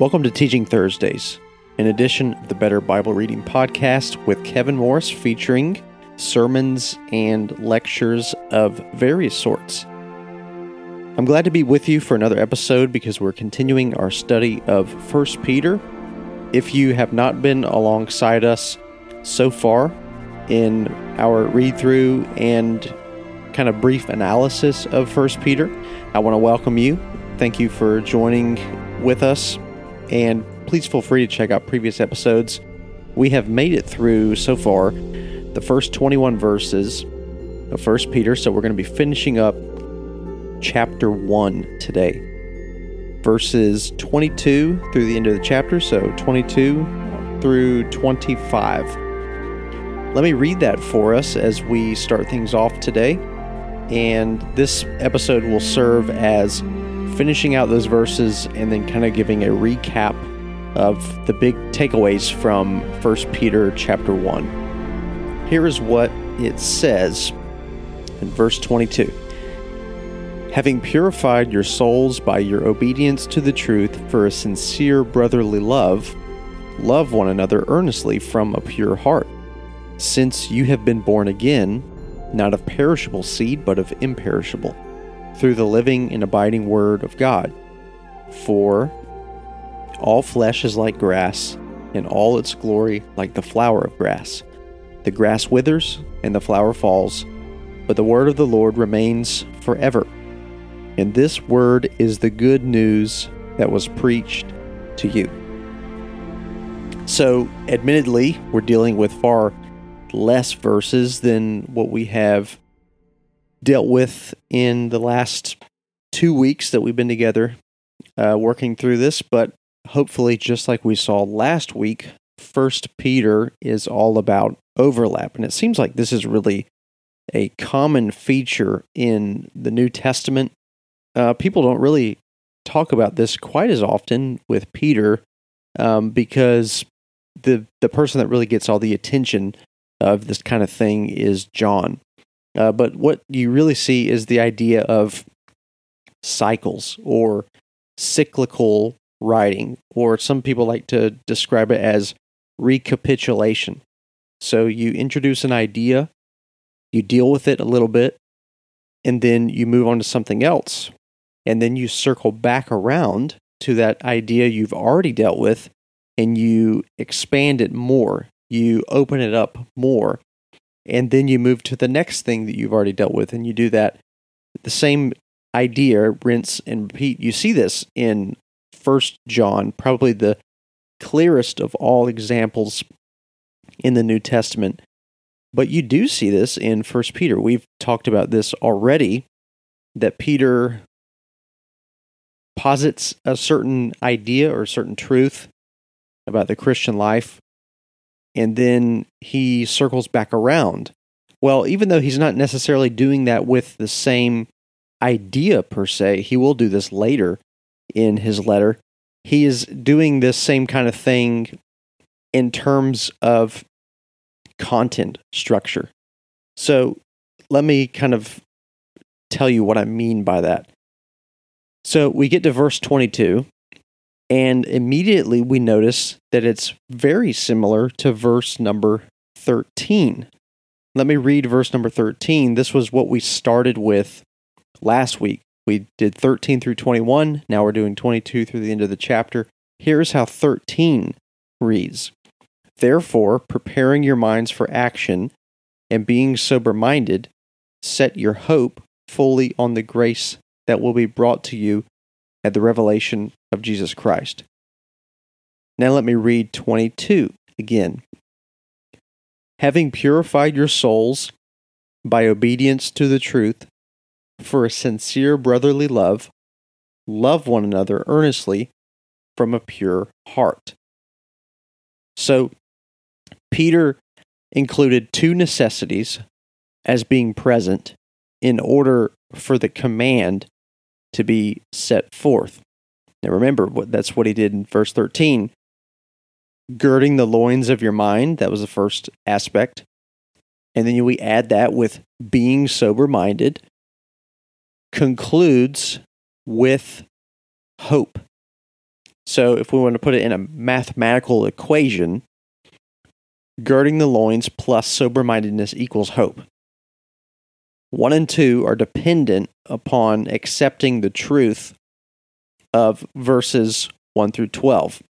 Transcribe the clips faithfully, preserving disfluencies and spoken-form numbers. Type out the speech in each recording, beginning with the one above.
Welcome to Teaching Thursdays, an edition of the Better Bible Reading Podcast with Kevin Morris, featuring sermons and lectures of various sorts. I'm glad to be with you for another episode because we're continuing our study of First Peter. If you have not been alongside us so far in our read-through and kind of brief analysis of First Peter, I want to welcome you. Thank you for joining with us. And please feel free to check out previous episodes. We have made it through so far the first twenty-one verses of First Peter, so we're going to be finishing up chapter one today. Verses twenty-two through the end of the chapter, so twenty-two through twenty-five. Let me read that for us as we start things off today. And this episode will serve as finishing out those verses and then kind of giving a recap of the big takeaways from First Peter chapter one. Here is what it says in verse twenty-two. Having purified your souls by your obedience to the truth for a sincere brotherly love, love one another earnestly from a pure heart, since you have been born again, not of perishable seed, but of imperishable, through the living and abiding word of God. For all flesh is like grass, and all its glory like the flower of grass. The grass withers, and the flower falls, but the word of the Lord remains forever. And this word is the good news that was preached to you. So, admittedly, we're dealing with far less verses than what we have dealt with in the last two weeks that we've been together uh, working through this, but hopefully, just like we saw last week, First Peter is all about overlap, and it seems like this is really a common feature in the New Testament. Uh, people don't really talk about this quite as often with Peter um, because the, the person that really gets all the attention of this kind of thing is John. Uh, but what you really see is the idea of cycles or cyclical writing, or some people like to describe it as recapitulation. So you introduce an idea, you deal with it a little bit, and then you move on to something else, and then you circle back around to that idea you've already dealt with, and you expand it more, you open it up more. And then you move to the next thing that you've already dealt with, and you do that. The same idea, rinse and repeat. You see this in First John, probably the clearest of all examples in the New Testament. But you do see this in First Peter. We've talked about this already, that Peter posits a certain idea or a certain truth about the Christian life, and then he circles back around. Well, even though he's not necessarily doing that with the same idea per se, he will do this later in his letter. He is doing this same kind of thing in terms of content structure. So let me kind of tell you what I mean by that. So we get to verse twenty-two. And immediately we notice that it's very similar to verse number thirteen. Let me read verse number thirteen. This was what we started with last week. We did thirteen through twenty-one. Now we're doing twenty-two through the end of the chapter. Here's how thirteen reads. Therefore, preparing your minds for action and being sober-minded, set your hope fully on the grace that will be brought to you at the revelation of Jesus Christ. Now let me read twenty-two again. Having purified your souls by obedience to the truth for a sincere brotherly love, love one another earnestly from a pure heart. So, Peter included two necessities as being present in order for the command to be set forth. Now remember, that's what he did in verse thirteen. Girding the loins of your mind, that was the first aspect. And then we add that with being sober-minded, concludes with hope. So if we want to put it in a mathematical equation, girding the loins plus sober-mindedness equals hope. One and two are dependent upon accepting the truth of verses one through twelve.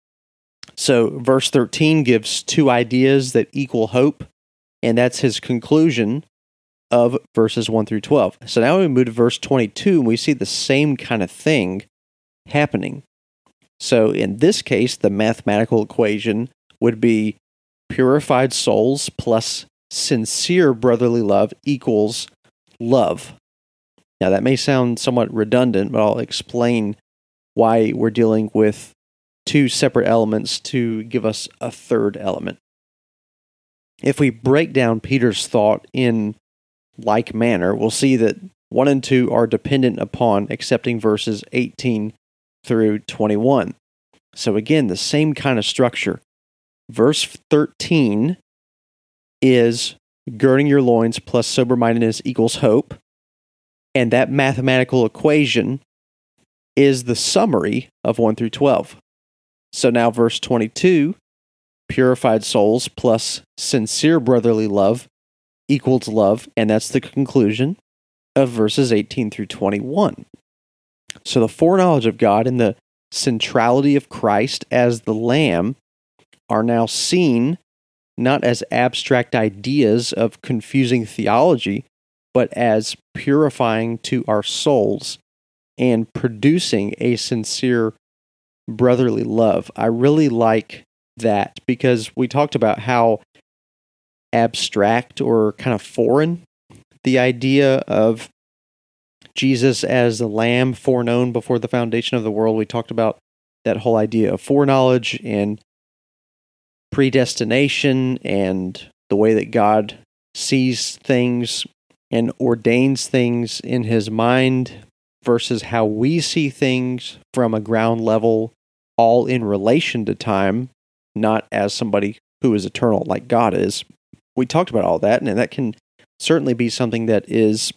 So verse thirteen gives two ideas that equal hope, and that's his conclusion of verses one through twelve. So now we move to verse twenty-two, and we see the same kind of thing happening. So in this case, the mathematical equation would be purified souls plus sincere brotherly love equals love. Now, that may sound somewhat redundant, but I'll explain why we're dealing with two separate elements to give us a third element. If we break down Peter's thought in like manner, we'll see that one and two are dependent upon accepting verses eighteen through twenty-one. So again, the same kind of structure. Verse thirteen is girding your loins plus sober-mindedness equals hope, and that mathematical equation is the summary of one through twelve. So now verse twenty-two, purified souls plus sincere brotherly love equals love, and that's the conclusion of verses eighteen through twenty-one. So the foreknowledge of God and the centrality of Christ as the Lamb are now seen not as abstract ideas of confusing theology, but as purifying to our souls and producing a sincere brotherly love. I really like that because we talked about how abstract or kind of foreign the idea of Jesus as the Lamb foreknown before the foundation of the world. We talked about that whole idea of foreknowledge and predestination and the way that God sees things and ordains things in his mind versus how we see things from a ground level, all in relation to time, not as somebody who is eternal like God is. We talked about all that, and that can certainly be something that is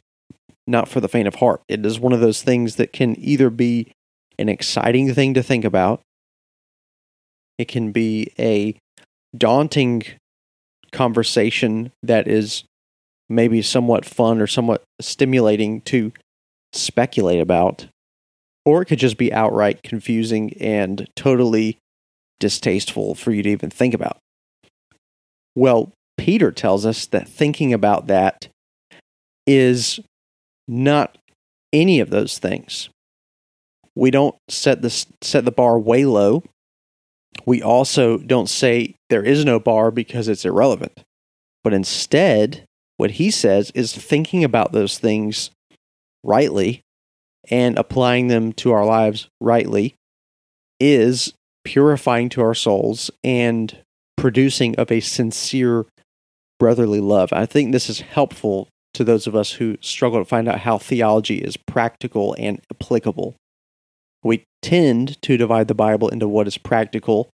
not for the faint of heart. It is one of those things that can either be an exciting thing to think about, it can be a daunting conversation that is maybe somewhat fun or somewhat stimulating to speculate about, or it could just be outright confusing and totally distasteful for you to even think about. Well, Peter tells us that thinking about that is not any of those things. We don't set the, set the bar way low. We also don't say there is no bar because it's irrelevant. But instead, what he says is thinking about those things rightly and applying them to our lives rightly is purifying to our souls and producing of a sincere brotherly love. I think this is helpful to those of us who struggle to find out how theology is practical and applicable. We tend to divide the Bible into what is practical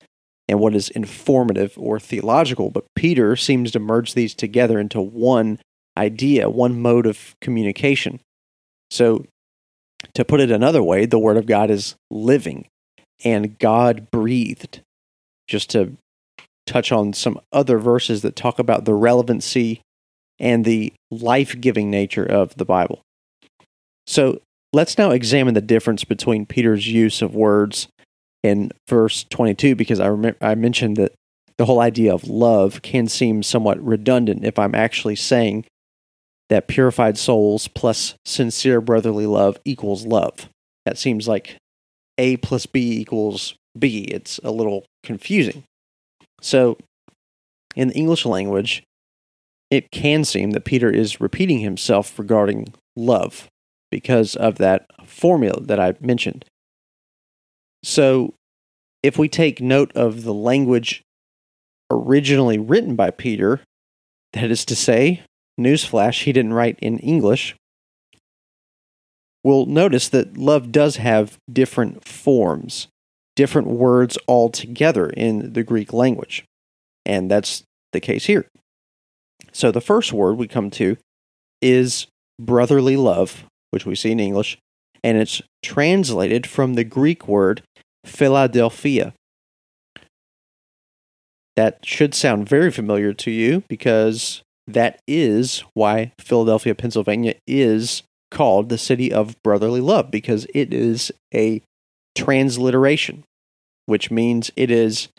and what is informative or theological, but Peter seems to merge these together into one idea, one mode of communication. So, to put it another way, the Word of God is living and God-breathed. Just to touch on some other verses that talk about the relevancy and the life-giving nature of the Bible. So let's now examine the difference between Peter's use of words in verse twenty-two, because I remember I mentioned that the whole idea of love can seem somewhat redundant if I'm actually saying that purified souls plus sincere brotherly love equals love. That seems like A plus B equals B. It's a little confusing. So, in the English language, it can seem that Peter is repeating himself regarding love because of that formula that I mentioned. So, if we take note of the language originally written by Peter, that is to say, newsflash, he didn't write in English, we'll notice that love does have different forms, different words altogether in the Greek language. And that's the case here. So the first word we come to is brotherly love, which we see in English, and it's translated from the Greek word Philadelphia. That should sound very familiar to you because that is why Philadelphia, Pennsylvania is called the city of brotherly love, because it is a transliteration, which means it is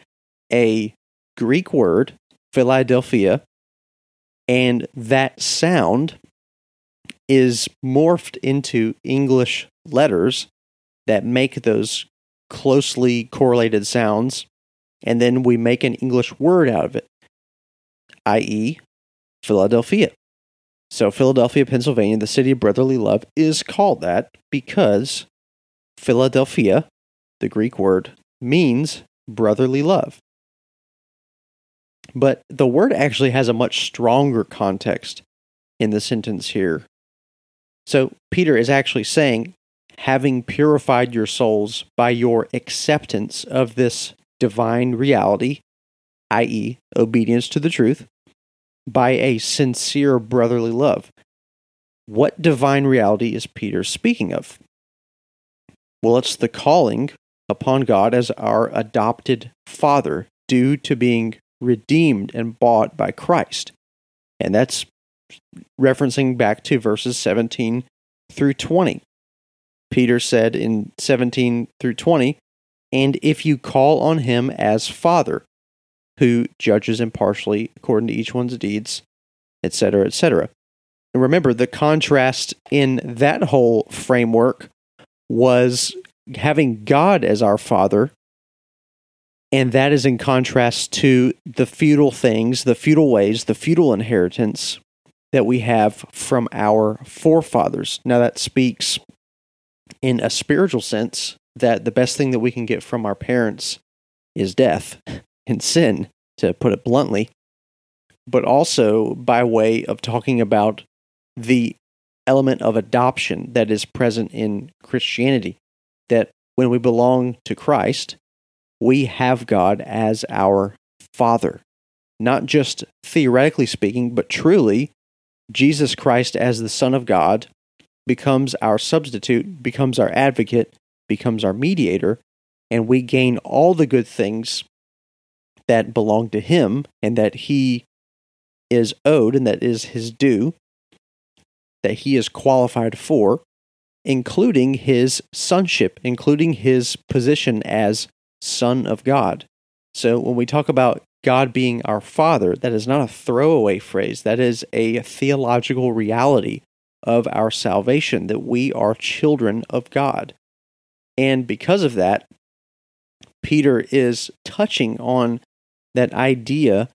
a Greek word, Philadelphia, and that sound is morphed into English letters that make those closely correlated sounds, and then we make an English word out of it, that is. Philadelphia. So Philadelphia, Pennsylvania, the city of brotherly love, is called that because Philadelphia, the Greek word, means brotherly love. But the word actually has a much stronger context in the sentence here. So Peter is actually saying, having purified your souls by your acceptance of this divine reality, that is, obedience to the truth, by a sincere brotherly love. What divine reality is Peter speaking of? Well, it's the calling upon God as our adopted Father due to being redeemed and bought by Christ. And that's referencing back to verses seventeen through twenty. Peter said in seventeen through twenty, "And if you call on him as Father, who judges impartially according to each one's deeds," et cetera, et cetera. And remember, the contrast in that whole framework was having God as our Father, and that is in contrast to the feudal things, the feudal ways, the feudal inheritance that we have from our forefathers. Now, that speaks in a spiritual sense that the best thing that we can get from our parents is death and sin, to put it bluntly, but also by way of talking about the element of adoption that is present in Christianity, that when we belong to Christ, we have God as our Father, not just theoretically speaking, but truly, Jesus Christ as the Son of God becomes our substitute, becomes our advocate, becomes our mediator, and we gain all the good things that belong to him and that he is owed and that is his due, that he is qualified for, including his sonship, including his position as Son of God. So when we talk about God being our Father, that is not a throwaway phrase. That is a theological reality of our salvation, that we are children of God. And because of that, Peter is touching on that idea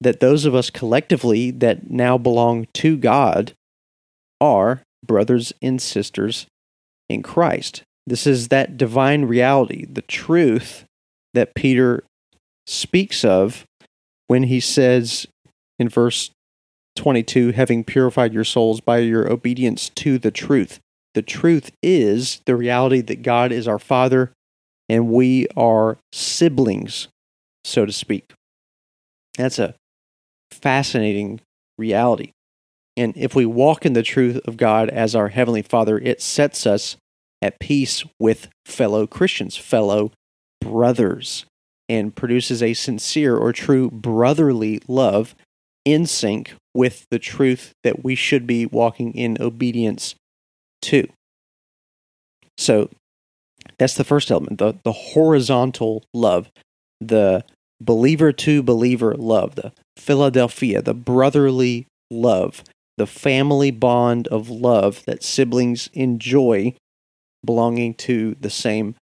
that those of us collectively that now belong to God are brothers and sisters in Christ. This is that divine reality, the truth that Peter speaks of when he says in verse twenty-two, having purified your souls by your obedience to the truth. The truth is the reality that God is our Father, and we are siblings, so to speak. That's a fascinating reality. And if we walk in the truth of God as our Heavenly Father, it sets us at peace with fellow Christians, fellow brothers, and produces a sincere or true brotherly love in sync with the truth that we should be walking in obedience to. So, that's the first element, the, the horizontal love, the believer-to-believer love, the Philadelphia, the brotherly love, the family bond of love that siblings enjoy belonging to the same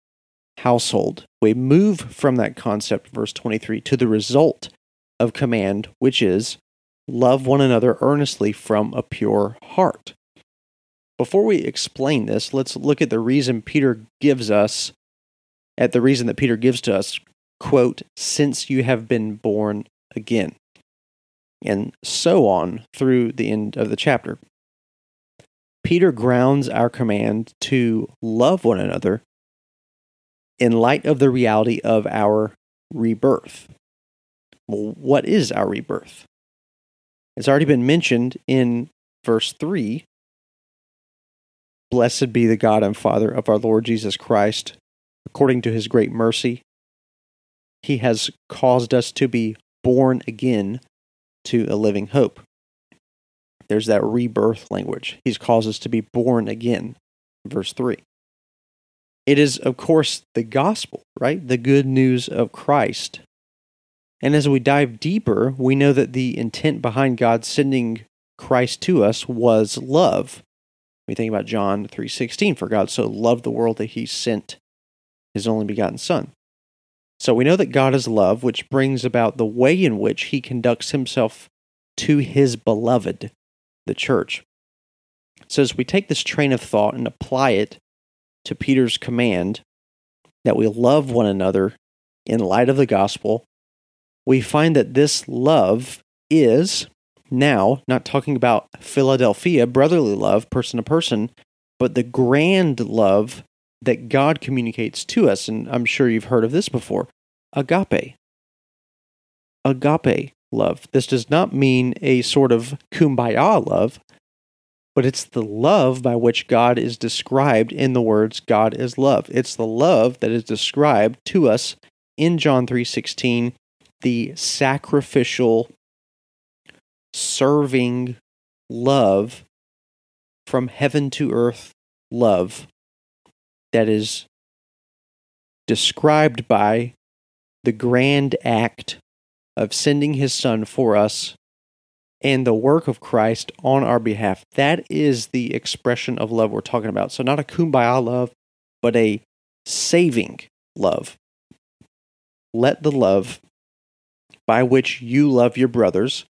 household. We move from that concept, verse twenty-three, to the result of command, which is love one another earnestly from a pure heart. Before we explain this, let's look at the reason Peter gives us, at the reason that Peter gives to us, quote, since you have been born again, and so on through the end of the chapter. Peter grounds our command to love one another in light of the reality of our rebirth. Well, what is our rebirth? It's already been mentioned in verse three. Blessed be the God and Father of our Lord Jesus Christ. according to his great mercy, he has caused us to be born again to a living hope. There's that rebirth language. He's caused us to be born again, verse three. It is, of course, the gospel, right? The good news of Christ. And as we dive deeper, we know that the intent behind God sending Christ to us was love. We think about John three sixteen, for God so loved the world that he sent his only begotten Son. So we know that God is love, which brings about the way in which he conducts himself to his beloved, the church. So as we take this train of thought and apply it to Peter's command that we love one another in light of the gospel, we find that this love is now not talking about Philadelphia, brotherly love, person to person, but the grand love that God communicates to us. And I'm sure you've heard of this before. Agape. Agape love. This does not mean a sort of kumbaya love, but it's the love by which God is described in the words, God is love. It's the love that is described to us in John three sixteen, the sacrificial, serving love, from heaven to earth love that is described by the grand act of sending his Son for us and the work of Christ on our behalf. That is the expression of love we're talking about. So not a kumbaya love, but a saving love. Let the love by which you love your brothers,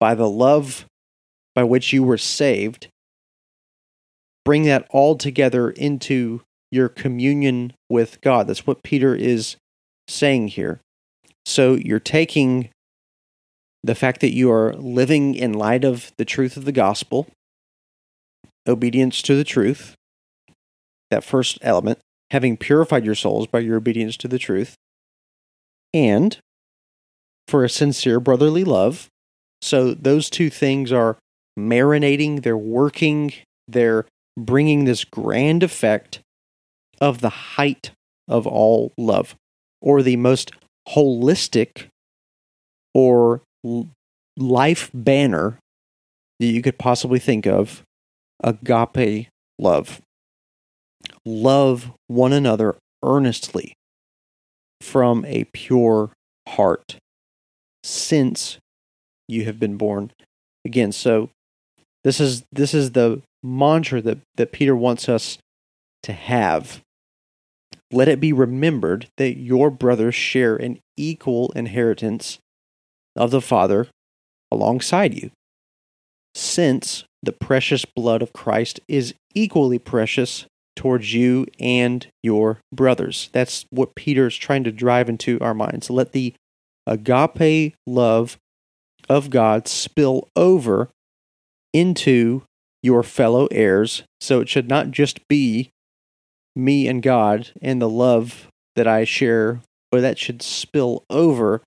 by the love by which you were saved, bring that all together into your communion with God. That's what Peter is saying here. So you're taking the fact that you are living in light of the truth of the gospel, obedience to the truth, that first element, having purified your souls by your obedience to the truth, and for a sincere brotherly love. So those two things are marinating, they're working, they're bringing this grand effect of the height of all love, or the most holistic or life banner that you could possibly think of, agape love. Love one another earnestly from a pure heart, since you have been born again. So this is this is the mantra that, that Peter wants us to have. Let it be remembered that your brothers share an equal inheritance of the Father alongside you, since the precious blood of Christ is equally precious towards you and your brothers. That's what Peter is trying to drive into our minds. Let the agape love of God spill over into your fellow heirs. So it should not just be me and God and the love that I share, but that should spill over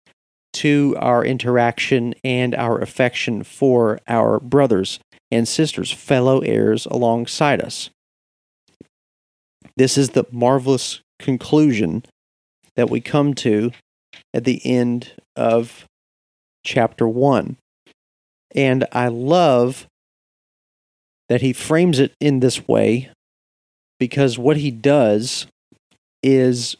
to our interaction and our affection for our brothers and sisters, fellow heirs alongside us. This is the marvelous conclusion that we come to at the end of chapter one. And I love that he frames it in this way, because what he does is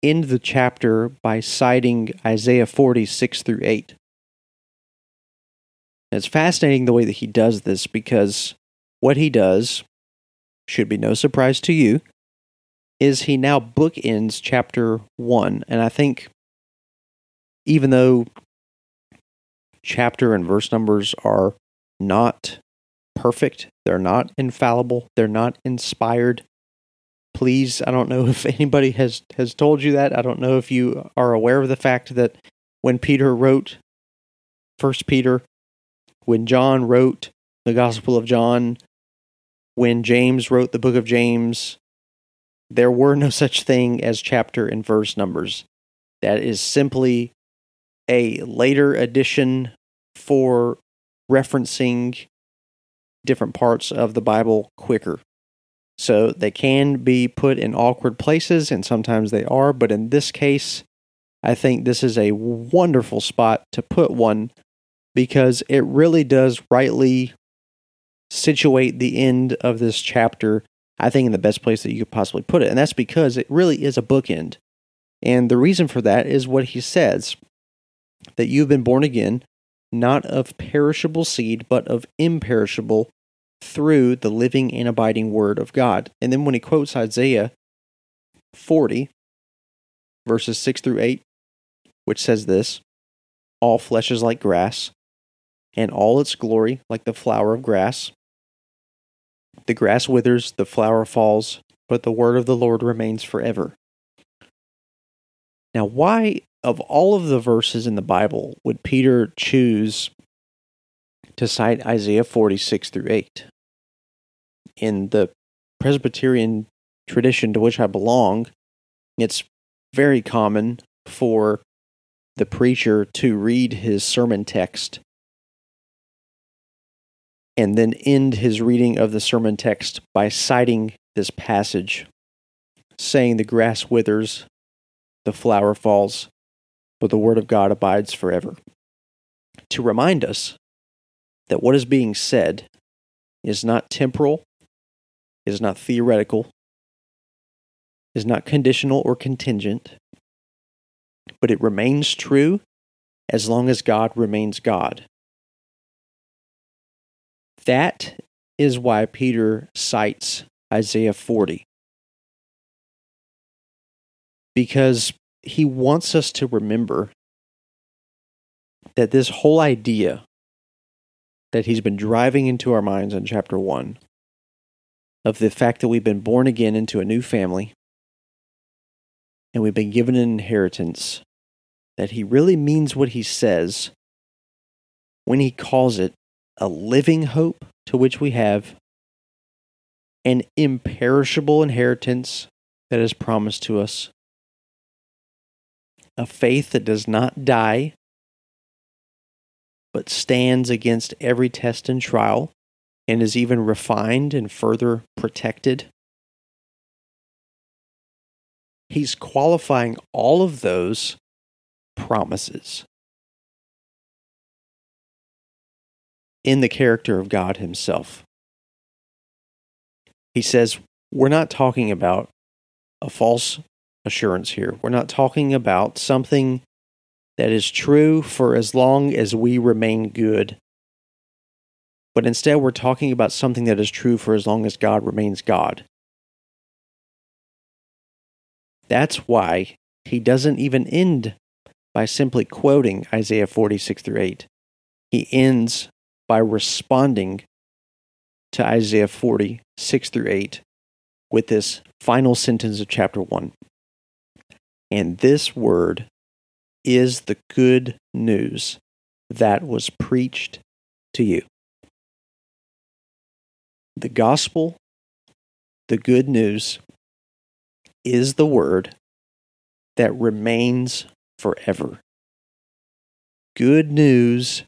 end the chapter by citing Isaiah forty, six through eight. And it's fascinating the way that he does this, because what he does, should be no surprise to you, is he now bookends chapter one. And I think even though chapter and verse numbers are not perfect, they're not infallible, they're not inspired. Please, I don't know if anybody has, has told you that. I don't know if you are aware of the fact that when Peter wrote First Peter, when John wrote the Gospel of John, when James wrote the book of James, there were no such thing as chapter and verse numbers. That is simply a later addition for referencing different parts of the Bible quicker. So they can be put in awkward places, and sometimes they are, but in this case, I think this is a wonderful spot to put one because it really does rightly situate the end of this chapter, I think, in the best place that you could possibly put it. And that's because it really is a bookend. And the reason for that is what he says, that you've been born again, not of perishable seed, but of imperishable, through the living and abiding Word of God. And then when he quotes Isaiah forty, verses six through eight, which says this, "All flesh is like grass, and all its glory like the flower of grass. The grass withers, the flower falls, but the word of the Lord remains forever." Now, why, of all of the verses in the Bible, would Peter choose to cite Isaiah forty-six through eight? In the Presbyterian tradition to which I belong, it's very common for the preacher to read his sermon text and then end his reading of the sermon text by citing this passage, saying the grass withers, the flower falls, but the word of God abides forever, to remind us that what is being said is not temporal, is not theoretical, is not conditional or contingent, but it remains true as long as God remains God. That is why Peter cites Isaiah forty, because he wants us to remember that this whole idea that he's been driving into our minds in chapter one of the fact that we've been born again into a new family and we've been given an inheritance, that he really means what he says when he calls it a living hope to which we have, an imperishable inheritance that is promised to us, a faith that does not die, but stands against every test and trial, and is even refined and further protected. He's qualifying all of those promises in the character of God Himself. He says, we're not talking about a false assurance here. We're not talking about something that is true for as long as we remain good. But instead, we're talking about something that is true for as long as God remains God. That's why he doesn't even end by simply quoting Isaiah forty-six through eight. He ends by responding to Isaiah forty-six through eight with this final sentence of chapter one. "And this word is the good news that was preached to you." The gospel, the good news, is the word that remains forever. Good news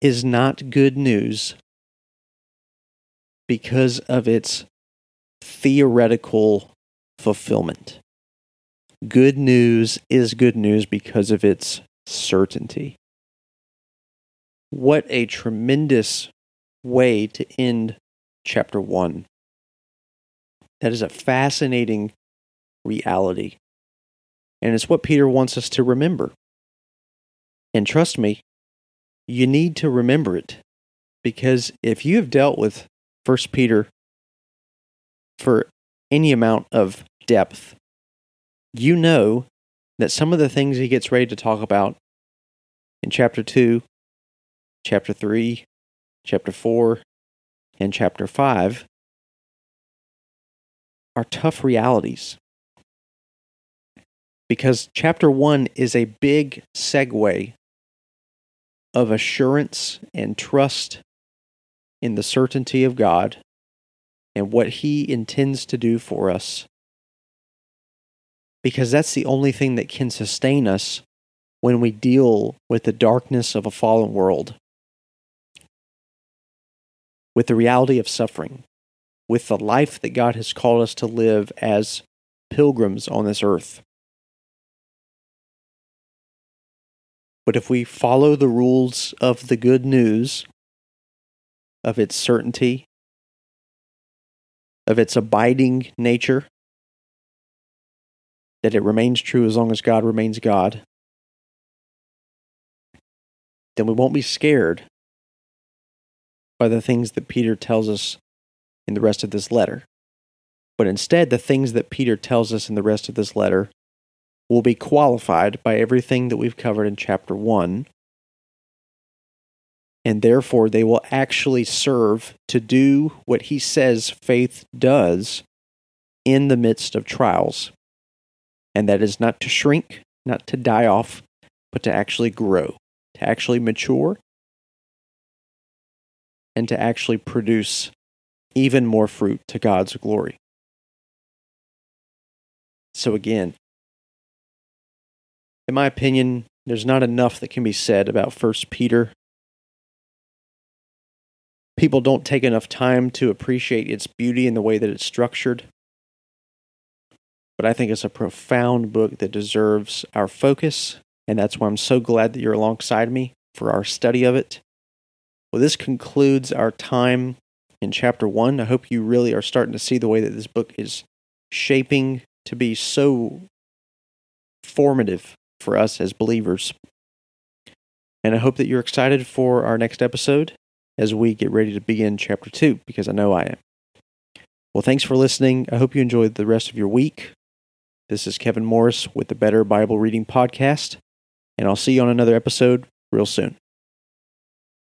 is not good news because of its theoretical fulfillment. Good news is good news because of its certainty. What a tremendous way to end chapter one. That is a fascinating reality. And it's what Peter wants us to remember. And trust me, you need to remember it. Because if you have dealt with First Peter for any amount of depth, you know that some of the things he gets ready to talk about in chapter two, chapter three, chapter four, and chapter five are tough realities. Because chapter one is a big segue of assurance and trust in the certainty of God and what He intends to do for us. Because that's the only thing that can sustain us when we deal with the darkness of a fallen world, with the reality of suffering, with the life that God has called us to live as pilgrims on this earth. But if we follow the rules of the good news, of its certainty, of its abiding nature, that it remains true as long as God remains God, then we won't be scared by the things that Peter tells us in the rest of this letter. But instead, the things that Peter tells us in the rest of this letter will be qualified by everything that we've covered in chapter one, and therefore they will actually serve to do what he says faith does in the midst of trials. And that is not to shrink, not to die off, but to actually grow, to actually mature, and to actually produce even more fruit to God's glory. So again, in my opinion, there's not enough that can be said about First Peter. People don't take enough time to appreciate its beauty and the way that it's structured. But I think it's a profound book that deserves our focus, and that's why I'm so glad that you're alongside me for our study of it. Well, this concludes our time in chapter one. I hope you really are starting to see the way that this book is shaping to be so formative for us as believers. And I hope that you're excited for our next episode as we get ready to begin chapter two, because I know I am. Well, thanks for listening. I hope you enjoyed the rest of your week. This is Kevin Morris with the Better Bible Reading Podcast, and I'll see you on another episode real soon.